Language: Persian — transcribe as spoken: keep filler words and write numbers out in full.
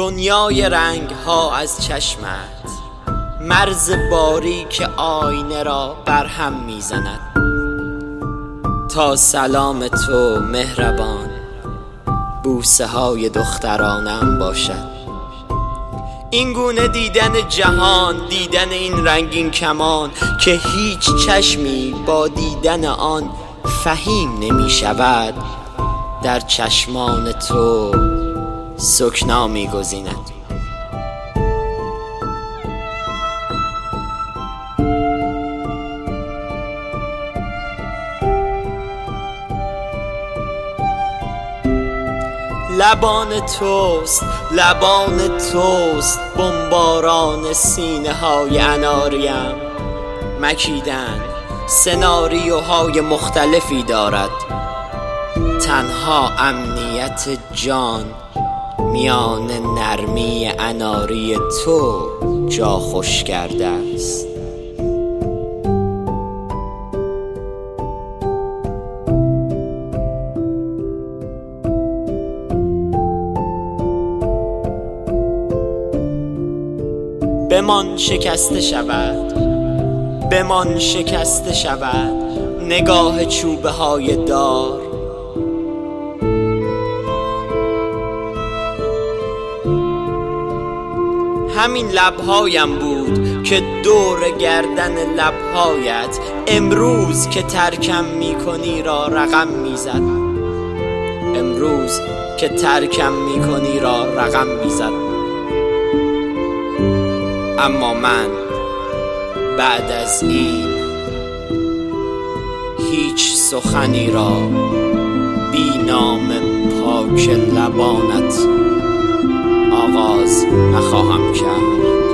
دنیای رنگ ها از چشمت، مرز باریک آینه را برهم می زند. تا سلام تو مهربان، بوسه های دخترانم باشد. این گونه دیدن جهان، دیدن این رنگین کمان که هیچ چشمی با دیدن آن فهیم نمی شود، در چشمان تو سکنا می گزیند. لبان توست، لبان توست بمباران سینه های اناریم. مکیدن سناریوهای مختلفی دارد، تنها امنیت جان میان نرمی اناری تو جا خوش کرده است. بمان شکسته شود، بمان شکسته شود نگاه چوبه های دار. همین لبهایم بود که دور گردن لبهایت امروز که ترکم میکنی را رقم میزد، امروز که ترکم میکنی را رقم میزد. اما من بعد از این هیچ سخنی را بی نام پاک لبانت آغاز نخواهم کرد.